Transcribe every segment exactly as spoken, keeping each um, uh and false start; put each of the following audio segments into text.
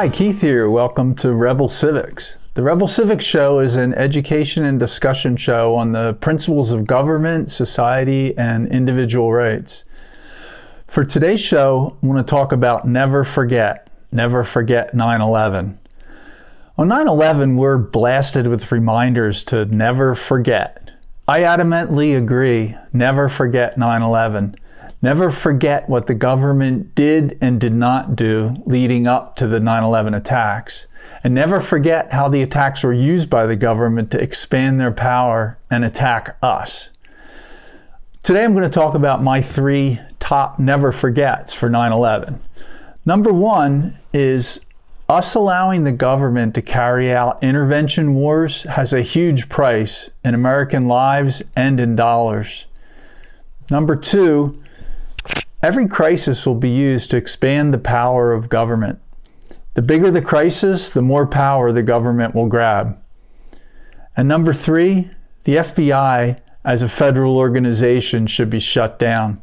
Hi, Keith here. Welcome to Rebel Civics. The Rebel Civics Show is an education and discussion show on the principles of government, society, and individual rights. For today's show, I want to talk about never forget. Never forget nine eleven. On nine eleven, we're blasted with reminders to never forget. I adamantly agree. Never forget nine eleven. Never forget what the government did and did not do leading up to the nine eleven attacks. And never forget how the attacks were used by the government to expand their power and attack us. Today I'm going to talk about my three top never forgets for nine eleven. Number one is us allowing the government to carry out intervention wars has a huge price in American lives and in dollars. Number two, every crisis will be used to expand the power of government. The bigger the crisis, the more power the government will grab. And number three, the F B I as a federal organization should be shut down.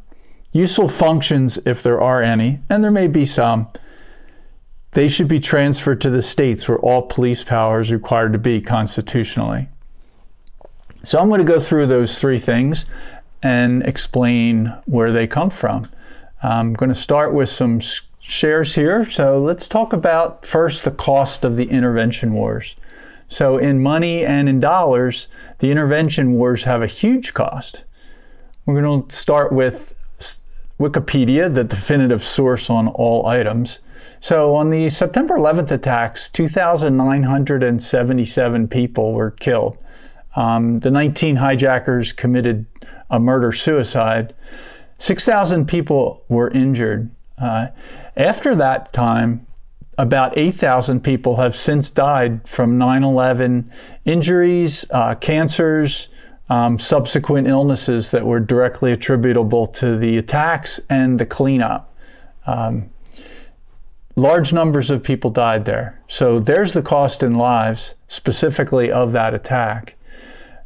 Useful functions, if there are any, and there may be some, they should be transferred to the states where all police power is required to be constitutionally. So I'm going to go through those three things and explain where they come from. I'm going to start with some shares here. So let's talk about first the cost of the intervention wars. So in money and in dollars, the intervention wars have a huge cost. We're going to start with Wikipedia, the definitive source on all items. So on the September eleventh attacks, two thousand nine hundred seventy-seven people were killed. Um, the nineteen hijackers committed a murder-suicide. six thousand people were injured. Uh, after that time, about eight thousand people have since died from nine eleven injuries, uh, cancers, um, subsequent illnesses that were directly attributable to the attacks and the cleanup. Um, large numbers of people died there. So there's the cost in lives, specifically of that attack.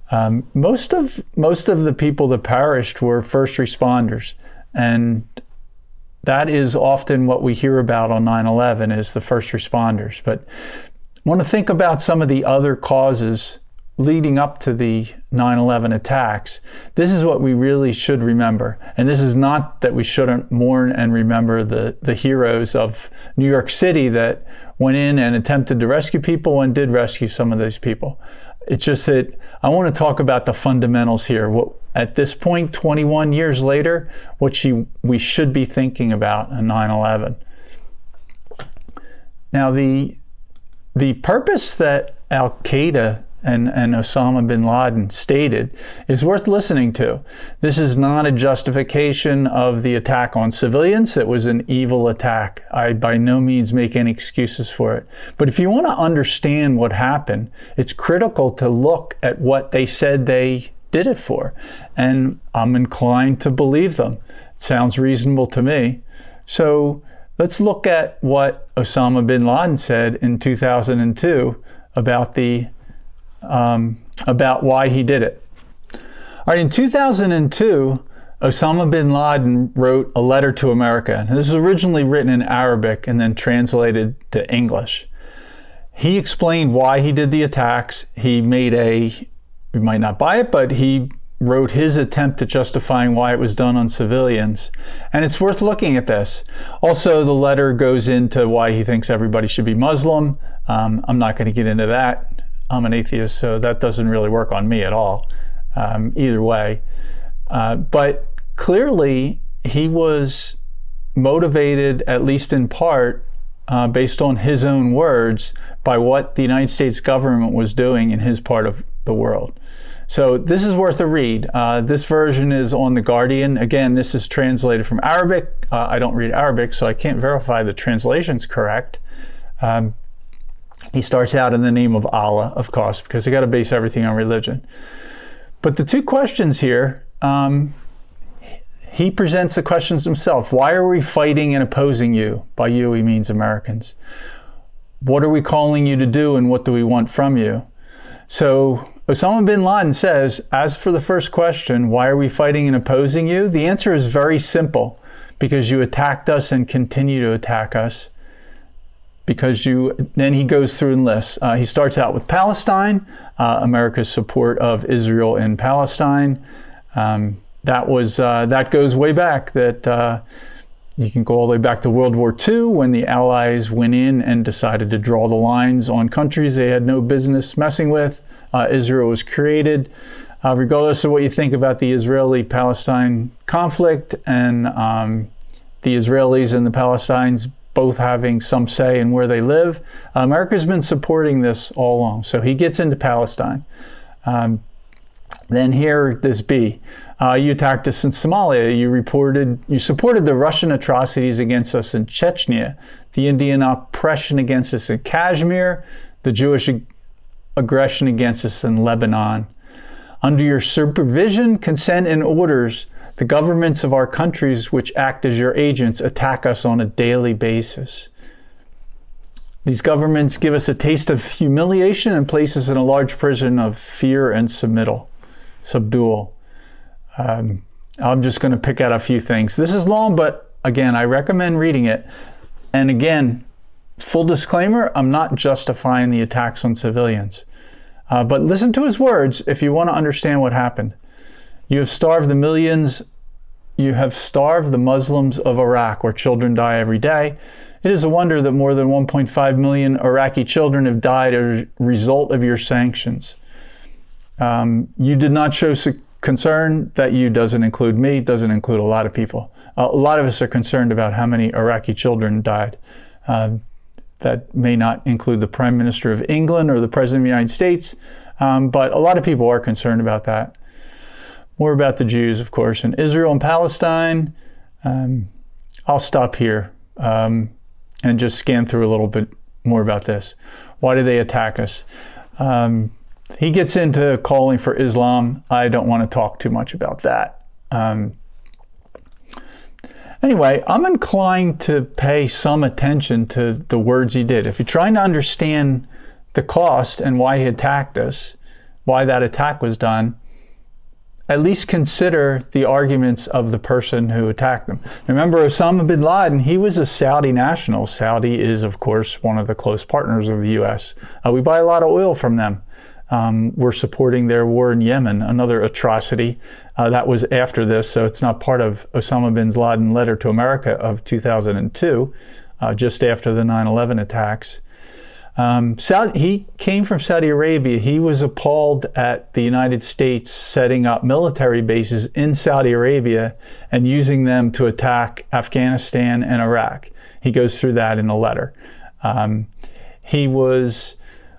Um, most of most of the people that perished were first responders, and that is often what we hear about on nine eleven is the first responders. But I want to think about some of the other causes leading up to the nine eleven attacks. This is what we really should remember, and this is not that we shouldn't mourn and remember the, the heroes of New York City that went in and attempted to rescue people and did rescue some of those people. It's just that I want to talk about the fundamentals here. What, at this point, twenty-one years later, what she, we should be thinking about in nine eleven. Now, the, the purpose that Al Qaeda and, and Osama bin Laden stated is worth listening to. This is not a justification of the attack on civilians. It was an evil attack. I by no means make any excuses for it. But if you want to understand what happened, it's critical to look at what they said they did it for. And I'm inclined to believe them. It sounds reasonable to me. So let's look at what Osama bin Laden said in two thousand two about the Um, about why he did it. All right, in two thousand two, Osama bin Laden wrote a letter to America. This was originally written in Arabic and then translated to English. He explained why he did the attacks. He made a, you might not buy it, but he wrote his attempt at justifying why it was done on civilians. And it's worth looking at this. Also, the letter goes into why he thinks everybody should be Muslim. Um, I'm not going to get into that. I'm an atheist, so that doesn't really work on me at all, um, either way. Uh, but clearly, he was motivated, at least in part, uh, based on his own words, by what the United States government was doing in his part of the world. So this is worth a read. Uh, this version is on The Guardian. Again, this is translated from Arabic. Uh, I don't read Arabic, so I can't verify the translation's correct. Um, He starts out in the name of Allah, of course, because they got to base everything on religion. But the two questions here, um, he presents the questions himself. Why are we fighting and opposing you? By you, he means Americans. What are we calling you to do and what do we want from you? So Osama bin Laden says, as for the first question, why are we fighting and opposing you? The answer is very simple, because you attacked us and continue to attack us. because you, then he goes through and lists. Uh, he starts out with Palestine, uh, America's support of Israel and Palestine. Um, that was, uh, that goes way back, that uh, you can go all the way back to World War Two, when the Allies went in and decided to draw the lines on countries they had no business messing with. Uh, Israel was created. Uh, regardless of what you think about the Israeli-Palestine conflict and um, the Israelis and the Palestinians both having some say in where they live, uh, America's been supporting this all along. So he gets into Palestine. Um, then here, this B. Uh, you attacked us in Somalia. You reported, you supported the Russian atrocities against us in Chechnya, the Indian oppression against us in Kashmir, the Jewish ag- aggression against us in Lebanon. Under your supervision, consent, and orders, the governments of our countries, which act as your agents, attack us on a daily basis. These governments give us a taste of humiliation and place us in a large prison of fear and submittal, subdual. Um, I'm just going to pick out a few things. This is long, but again, I recommend reading it. And again, full disclaimer, I'm not justifying the attacks on civilians. Uh, but listen to his words if you want to understand what happened. You have starved the millions. You have starved the Muslims of Iraq, where children die every day. It is a wonder that more than one point five million Iraqi children have died as a result of your sanctions. Um, you did not show su- concern. That you doesn't include me, doesn't include a lot of people. Uh, a lot of us are concerned about how many Iraqi children died. Uh, That may not include the Prime Minister of England or the President of the United States, um, but a lot of people are concerned about that. More about the Jews, of course, in Israel and Palestine. Um, I'll stop here um, and just scan through a little bit more about this. Why do they attack us? Um, he gets into calling for Islam. I don't want to talk too much about that. Um, Anyway, I'm inclined to pay some attention to the words he did. If you're trying to understand the cost and why he attacked us, why that attack was done, at least consider the arguments of the person who attacked them. Remember, Osama bin Laden, he was a Saudi national. Saudi is, of course, one of the close partners of the U S. Uh, we buy a lot of oil from them. Um, we're supporting their war in Yemen, another atrocity. Uh, that was after this, so it's not part of Osama bin Laden's letter to America of two thousand two, uh, just after the nine eleven attacks. Um, Saudi, he came from Saudi Arabia. He was appalled at the United States setting up military bases in Saudi Arabia and using them to attack Afghanistan and Iraq. He goes through that in the letter. Um, he was...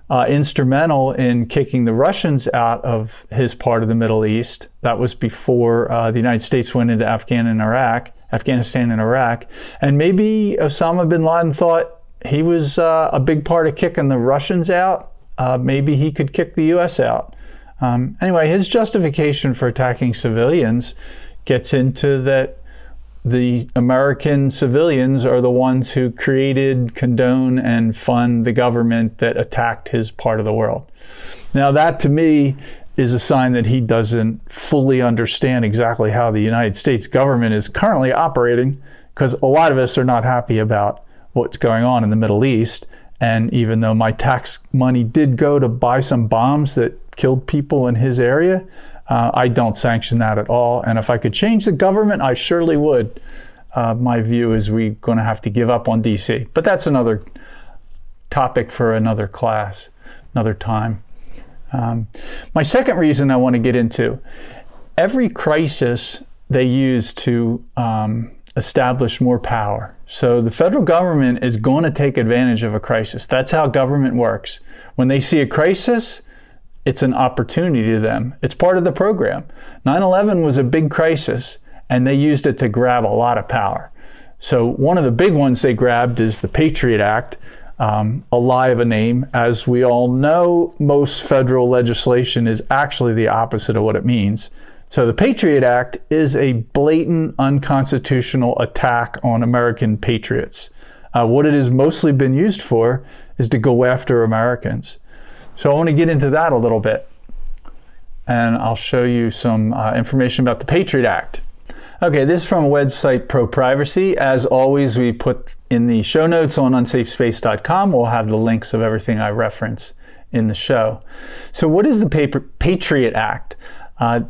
Uh, instrumental in kicking the Russians out of his part of the Middle East. That was before uh, the United States went into Afghan and Iraq, Afghanistan and Iraq. And maybe Osama bin Laden thought he was uh, a big part of kicking the Russians out. Uh, maybe he could kick the U S out. Um, anyway, his justification for attacking civilians gets into that the American civilians are the ones who created, condone, and fund the government that attacked his part of the world. Now, that to me is a sign that he doesn't fully understand exactly how the United States government is currently operating, because a lot of us are not happy about what's going on in the Middle East. And even though my tax money did go to buy some bombs that killed people in his area, Uh, I don't sanction that at all. And if I could change the government, I surely would. Uh, my view is we're going to have to give up on D C. But that's another topic for another class, another time. Um, my second reason I want to get into, every crisis they use to um, establish more power. So the federal government is going to take advantage of a crisis. That's how government works. When they see a crisis, it's an opportunity to them. It's part of the program. nine eleven was a big crisis, and they used it to grab a lot of power. So one of the big ones they grabbed is the Patriot Act, um, a lie of a name. As we all know, most federal legislation is actually the opposite of what it means. So the Patriot Act is a blatant, unconstitutional attack on American patriots. Uh, what it has mostly been used for is to go after Americans. So I want to get into that a little bit, and I'll show you some uh, information about the Patriot Act. Okay, this is from a website, ProPrivacy. As always, we put In the show notes on unsafe space dot com, we'll have the links of everything I reference in the show. So what is the paper, Patriot Act? Uh,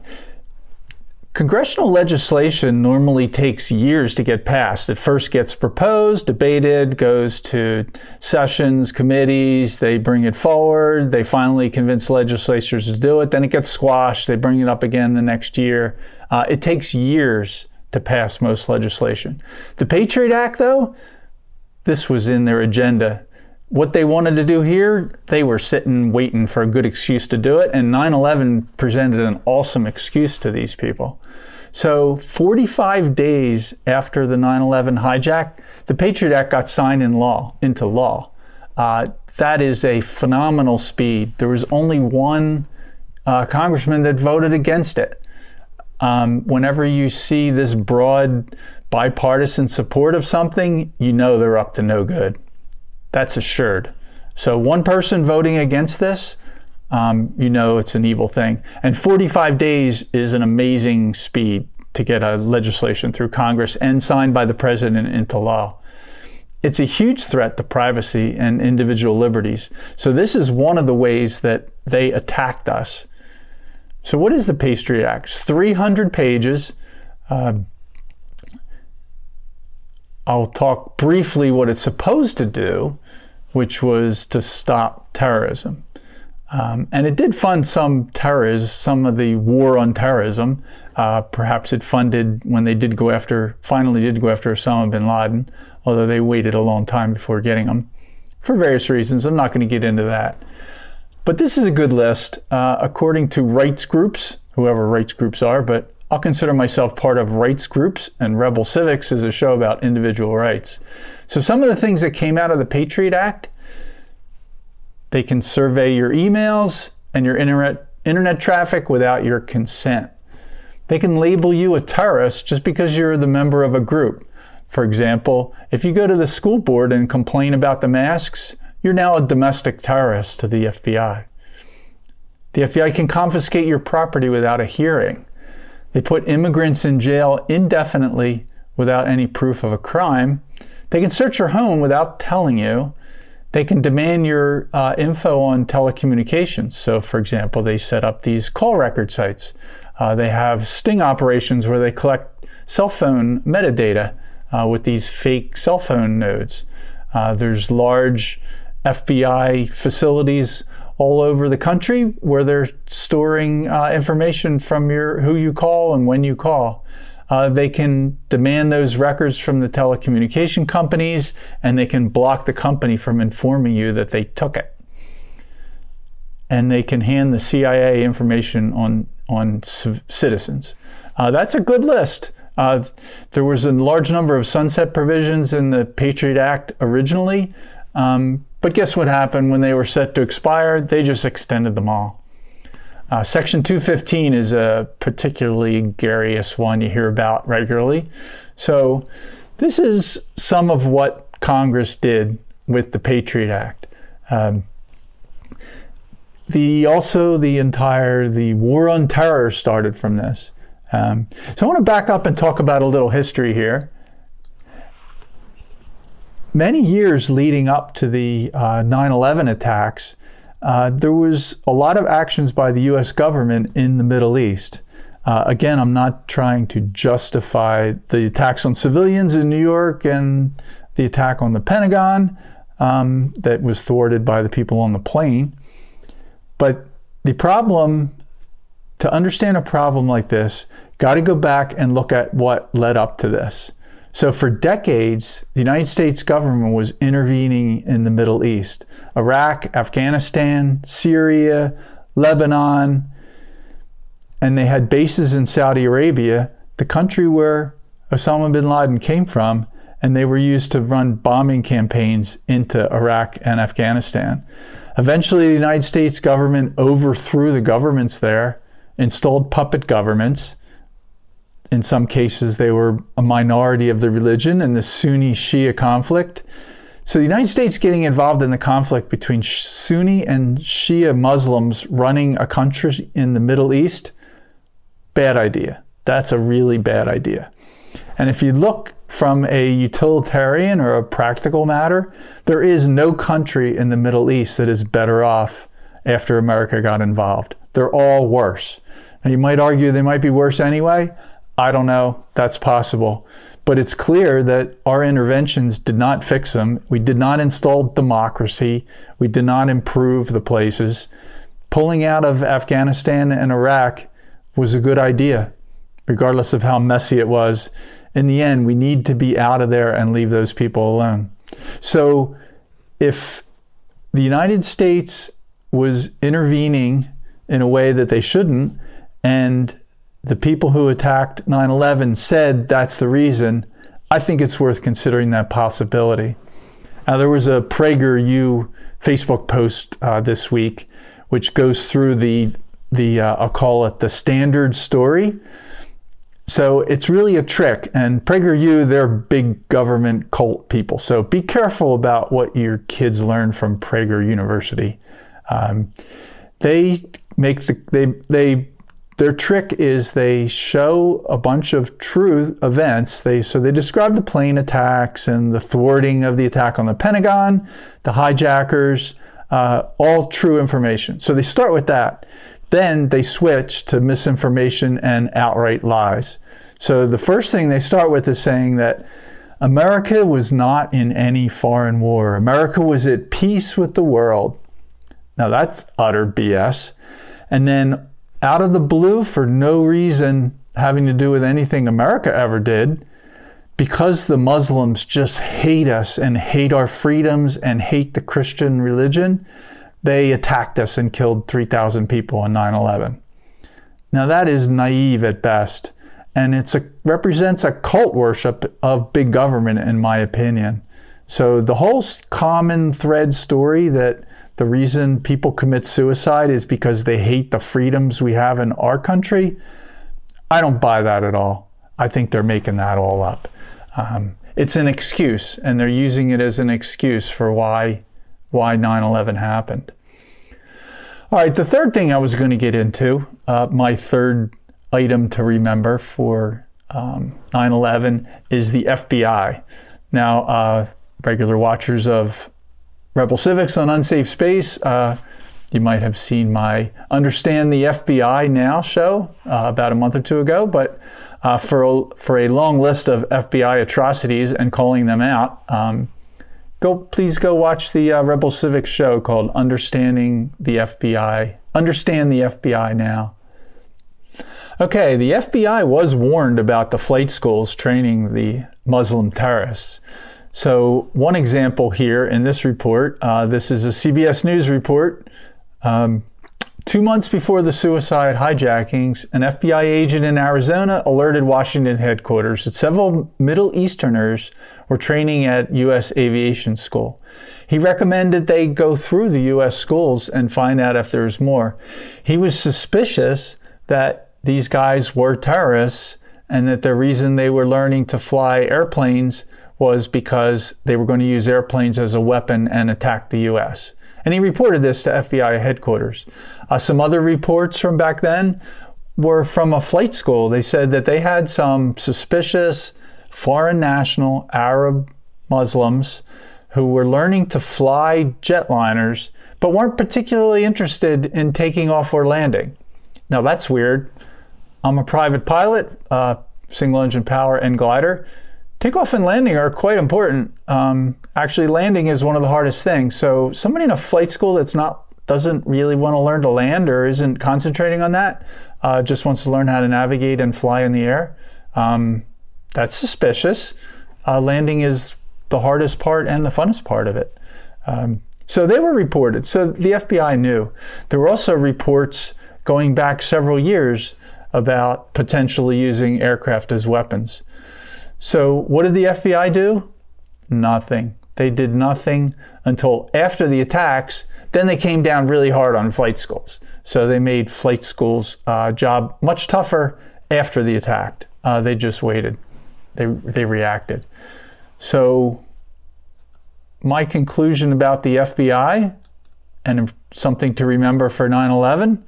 Congressional legislation normally takes years to get passed. It first gets proposed, debated, goes to sessions, committees, they bring it forward, they finally convince legislatures to do it, then it gets squashed, they bring it up again the next year. Uh, it takes years to pass most legislation. The Patriot Act, though, this was in their agenda. What they wanted to do here, they were sitting waiting for a good excuse to do it, and nine eleven presented an awesome excuse to these people. So forty-five days after the nine eleven hijack, the Patriot Act got signed in law, into law. Uh, that is a phenomenal speed. There was only one uh, congressman that voted against it. Um, whenever you see this broad bipartisan support of something, you know they're up to no good. That's assured. So one person voting against this, um, you know it's an evil thing. And forty-five days is an amazing speed to get a legislation through Congress and signed by the president into law. It's a huge threat to privacy and individual liberties. So this is one of the ways that they attacked us. So what is the Patriot Act? It's three hundred pages. Uh, I'll talk briefly what it's supposed to do, which was to stop terrorism. Um, and it did fund some terrorists, some of the war on terrorism. Uh, perhaps it funded when they did go after, finally did go after Osama bin Laden, although they waited a long time before getting him for various reasons. I'm not going to get into that. But this is a good list, uh, according to rights groups, whoever rights groups are, but I'll consider myself part of rights groups, and Rebel Civics is a show about individual rights. So some of the things that came out of the Patriot Act, they can survey your emails and your internet, internet traffic without your consent. They can label you a terrorist just because you're the member of a group. For example, if you go to the school board and complain about the masks, you're now a domestic terrorist to the F B I. The F B I can confiscate your property without a hearing. They put immigrants in jail indefinitely without any proof of a crime. They can search your home without telling you. They can demand your uh, info on telecommunications. So, for example, they set up these call record sites. Uh, they have sting operations where they collect cell phone metadata uh, with these fake cell phone nodes. Uh, there's large F B I facilities all over the country where they're storing uh, information from your who you call and when you call. Uh, they can demand those records from the telecommunication companies, and they can block the company from informing you that they took it. And they can hand the C I A information on, on c- citizens. Uh, that's a good list. Uh, there was a large number of sunset provisions in the Patriot Act originally. Um, But guess what happened when they were set to expire? They just extended them all. Uh, Section two fifteen is a particularly garious one you hear about regularly. So this is some of what Congress did with the Patriot Act. Um, the also the entire the war on terror started from this. Um, so I want to back up and talk about a little history here. Many years leading up to the uh, nine eleven attacks, uh, there was a lot of actions by the U S government in the Middle East. Uh, again, I'm not trying to justify the attacks on civilians in New York and the attack on the Pentagon um, that was thwarted by the people on the plane. But the problem, to understand a problem like this, got to go back and look at what led up to this. So for decades, the United States government was intervening in the Middle East. Iraq, Afghanistan, Syria, Lebanon, and they had bases in Saudi Arabia, the country where Osama bin Laden came from, and they were used to run bombing campaigns into Iraq and Afghanistan. Eventually, the United States government overthrew the governments there, installed puppet governments. In some cases, they were a minority of the religion in the Sunni-Shia conflict. So the United States getting involved in the conflict between Sunni and Shia Muslims running a country in the Middle East, bad idea. That's a really bad idea. And if you look from a utilitarian or a practical matter, there is no country in the Middle East that is better off after America got involved. They're all worse. Now, you might argue they might be worse anyway. I don't know. That's possible. But it's clear that our interventions did not fix them. We did not install democracy. We did not improve the places. Pulling out of Afghanistan and Iraq was a good idea, regardless of how messy it was. In the end, we need to be out of there and leave those people alone. So if the United States was intervening in a way that they shouldn't, and the people who attacked nine eleven said that's the reason, I think it's worth considering that possibility. Now, there was a Prager U Facebook post uh, this week, which goes through the, the uh, I'll call it the standard story. So it's really a trick. And Prager U, they're big government cult people. So be careful about what your kids learn from Prager University. Um, they make the, they, they, Their trick is they show a bunch of true events. They, so they describe the plane attacks and the thwarting of the attack on the Pentagon, the hijackers, uh, all true information. So they start with that. Then they switch to misinformation and outright lies. So the first thing they start with is saying that America was not in any foreign war. America was at peace with the world. Now that's utter B S. And then out of the blue, for no reason having to do with anything America ever did, because the Muslims just hate us and hate our freedoms and hate the Christian religion, they attacked us and killed three thousand people on nine eleven. Now that is naive at best, and it represents a cult worship of big government, in my opinion. So the whole common thread story that the reason people commit suicide is because they hate the freedoms we have in our country, I don't buy that at all. I think they're making that all up. Um, it's an excuse, and they're using it as an excuse for why why nine eleven happened. All right, the third thing I was going to get into, uh, my third item to remember for um, nine eleven, is the F B I. Now, uh, regular watchers of Rebel Civics on Unsafe Space, uh, you might have seen my Understand the F B I Now show uh, about a month or two ago, but uh, for, a, for a long list of F B I atrocities and calling them out, um, go please go watch the uh, Rebel Civics show called Understanding the F B I, Understand the F B I Now. Okay, the F B I was warned about the flight schools training the Muslim terrorists. So one example here in this report, uh, this is a C B S News report. Um, two months before the suicide hijackings, an F B I agent in Arizona alerted Washington headquarters that several Middle Easterners were training at U S Aviation School. He recommended they go through the U S schools and find out if there's more. He was suspicious that these guys were terrorists and that the reason they were learning to fly airplanes was because they were going to use airplanes as a weapon and attack the U S. And he reported this to F B I headquarters. Uh, some other reports from back then were from a flight school. They said that they had some suspicious foreign national Arab Muslims who were learning to fly jetliners, but weren't particularly interested in taking off or landing. Now that's weird. I'm a private pilot, uh, single engine power and glider. Takeoff and landing are quite important. Um, actually, landing is one of the hardest things. So somebody in a flight school that's not doesn't really want to learn to land or isn't concentrating on that, uh, just wants to learn how to navigate and fly in the air, um, that's suspicious. Uh, landing is the hardest part and the funnest part of it. Um, so they were reported. So the F B I knew. There were also reports going back several years about potentially using aircraft as weapons. So what did the F B I do? Nothing. They did nothing until after the attacks. Then they came down really hard on flight schools. So they made flight schools' uh, job much tougher after the attack. Uh, they just waited. They, they reacted. So my conclusion about the F B I, and something to remember for nine eleven,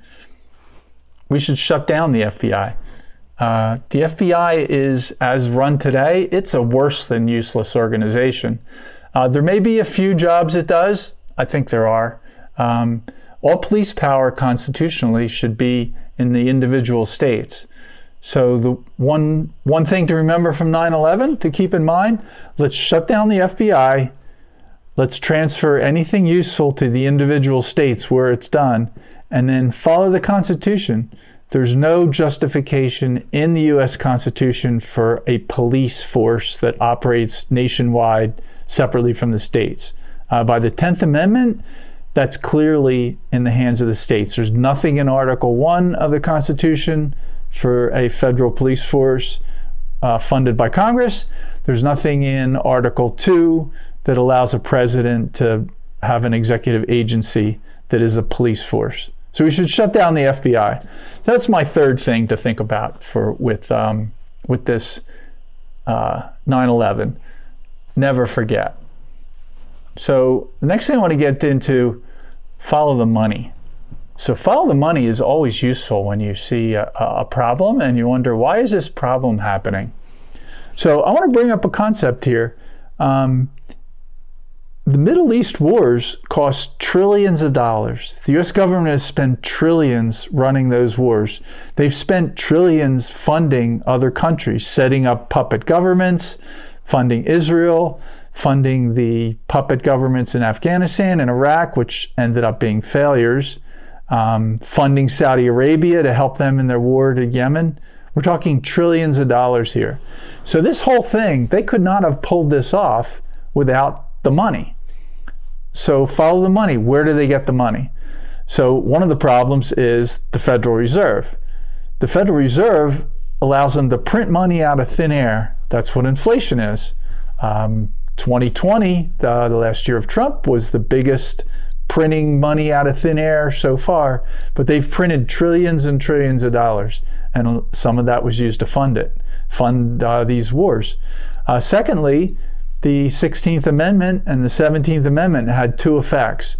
we should shut down the F B I. Uh, the F B I is, as run today, it's a worse than useless organization. Uh, there may be a few jobs it does. I think there are. Um, all police power constitutionally should be in the individual states. So the one one thing to remember from nine eleven to keep in mind, let's shut down the F B I. Let's transfer anything useful to the individual states where it's done, and then follow the Constitution. There's no justification in the U S Constitution for a police force that operates nationwide separately from the states. Uh, by the tenth Amendment, that's clearly in the hands of the states. There's nothing in Article one of the Constitution for a federal police force uh, funded by Congress. There's nothing in Article two that allows a president to have an executive agency that is a police force. So we should shut down the F B I. That's my third thing to think about for with um, with this uh, nine eleven. Never forget. So the next thing I want to get into, follow the money. So follow the money is always useful when you see a, a problem and you wonder, why is this problem happening? So I want to bring up a concept here. Um, The Middle East wars cost trillions of dollars. The U S government has spent trillions running those wars. They've spent trillions funding other countries, setting up puppet governments, funding Israel, funding the puppet governments in Afghanistan and Iraq, which ended up being failures, um, funding Saudi Arabia to help them in their war to Yemen. We're talking trillions of dollars here. So this whole thing, they could not have pulled this off without the money. So follow the money. Where do they get the money? So one of the problems is the Federal Reserve. The Federal Reserve allows them to print money out of thin air. That's what inflation is. Um, twenty twenty, the, the last year of Trump, was the biggest printing money out of thin air so far, but they've printed trillions and trillions of dollars, and some of that was used to fund it, fund uh, these wars. Uh, secondly, the sixteenth Amendment and the seventeenth Amendment had two effects.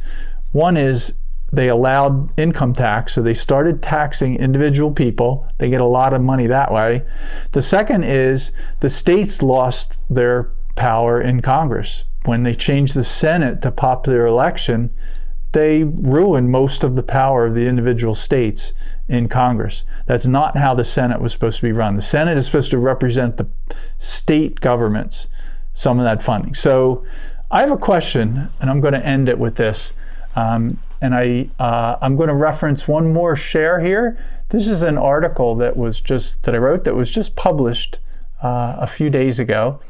One is they allowed income tax, so they started taxing individual people. They get a lot of money that way. The second is the states lost their power in Congress. When they changed the Senate to popular election, they ruined most of the power of the individual states in Congress. That's not how the Senate was supposed to be run. The Senate is supposed to represent the state governments. Some of that funding. So I have a question, and I'm going to end it with this. Um, and I, uh, I'm going to reference one more share here. This is an article that was just that I wrote that was just published uh, a few days ago.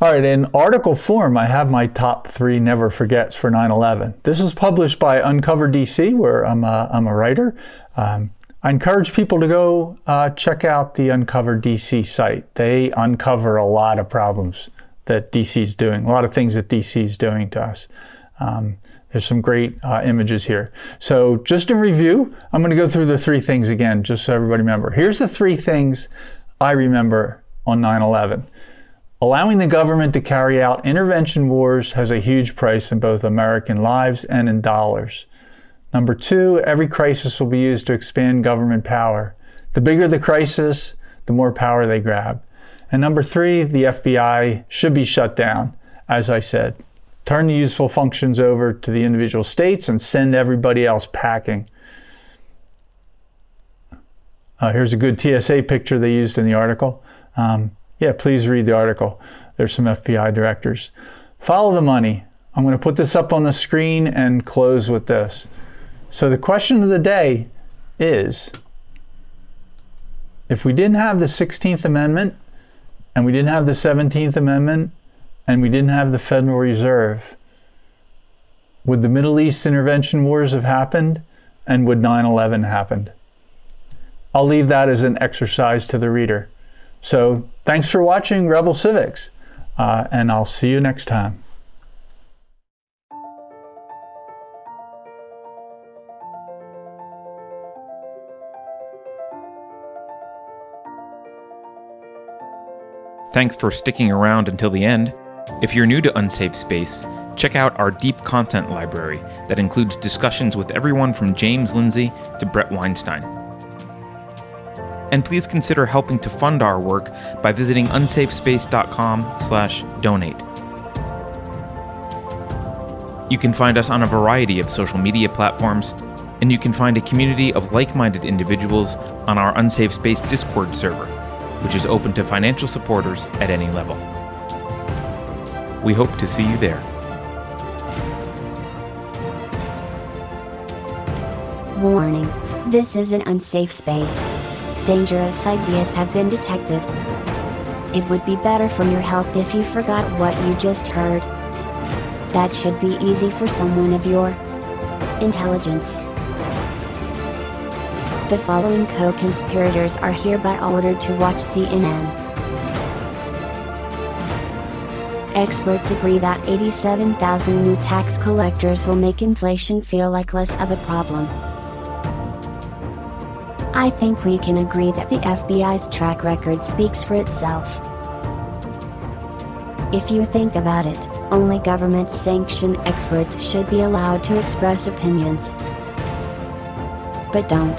All right, in article form, I have my top three never forgets for nine eleven. This was published by Uncover D C, where I'm a, I'm a writer. Um, I encourage people to go uh, check out the Uncover D C site. They uncover a lot of problems that D C's doing, a lot of things that D C's doing to us. Um, there's some great uh, images here. So just in review, I'm going to go through the three things again, just so everybody remember. Here's the three things I remember on nine eleven. Allowing the government to carry out intervention wars has a huge price in both American lives and in dollars. Number two, every crisis will be used to expand government power. The bigger the crisis, the more power they grab. And number three, the F B I should be shut down, as I said. Turn the useful functions over to the individual states and send everybody else packing. Uh, here's a good T S A picture they used in the article. Um, yeah, please read the article. There's some F B I directors. Follow the money. I'm going to put this up on the screen and close with this. So the question of the day is, if we didn't have the sixteenth Amendment, and we didn't have the seventeenth Amendment, and we didn't have the Federal Reserve, would the Middle East intervention wars have happened, and would nine eleven happened? I'll leave that as an exercise to the reader. So thanks for watching Rebel Civics, uh, and I'll see you next time. Thanks for sticking around until the end. If you're new to Unsafe Space, check out our deep content library that includes discussions with everyone from James Lindsay to Brett Weinstein. and please consider helping to fund our work by visiting unsafespace dot com slash donate. You can find us on a variety of social media platforms, and you can find a community of like-minded individuals on our Unsafe Space Discord server, which is open to financial supporters at any level. We hope to see you there. Warning, this is an unsafe space. Dangerous ideas have been detected. It would be better for your health if you forgot what you just heard. That should be easy for someone of your intelligence. The following co-conspirators are hereby ordered to watch C N N. Experts agree that eighty-seven thousand new tax collectors will make inflation feel like less of a problem. I think we can agree that the F B I's track record speaks for itself. If you think about it, only government-sanctioned experts should be allowed to express opinions. But don't.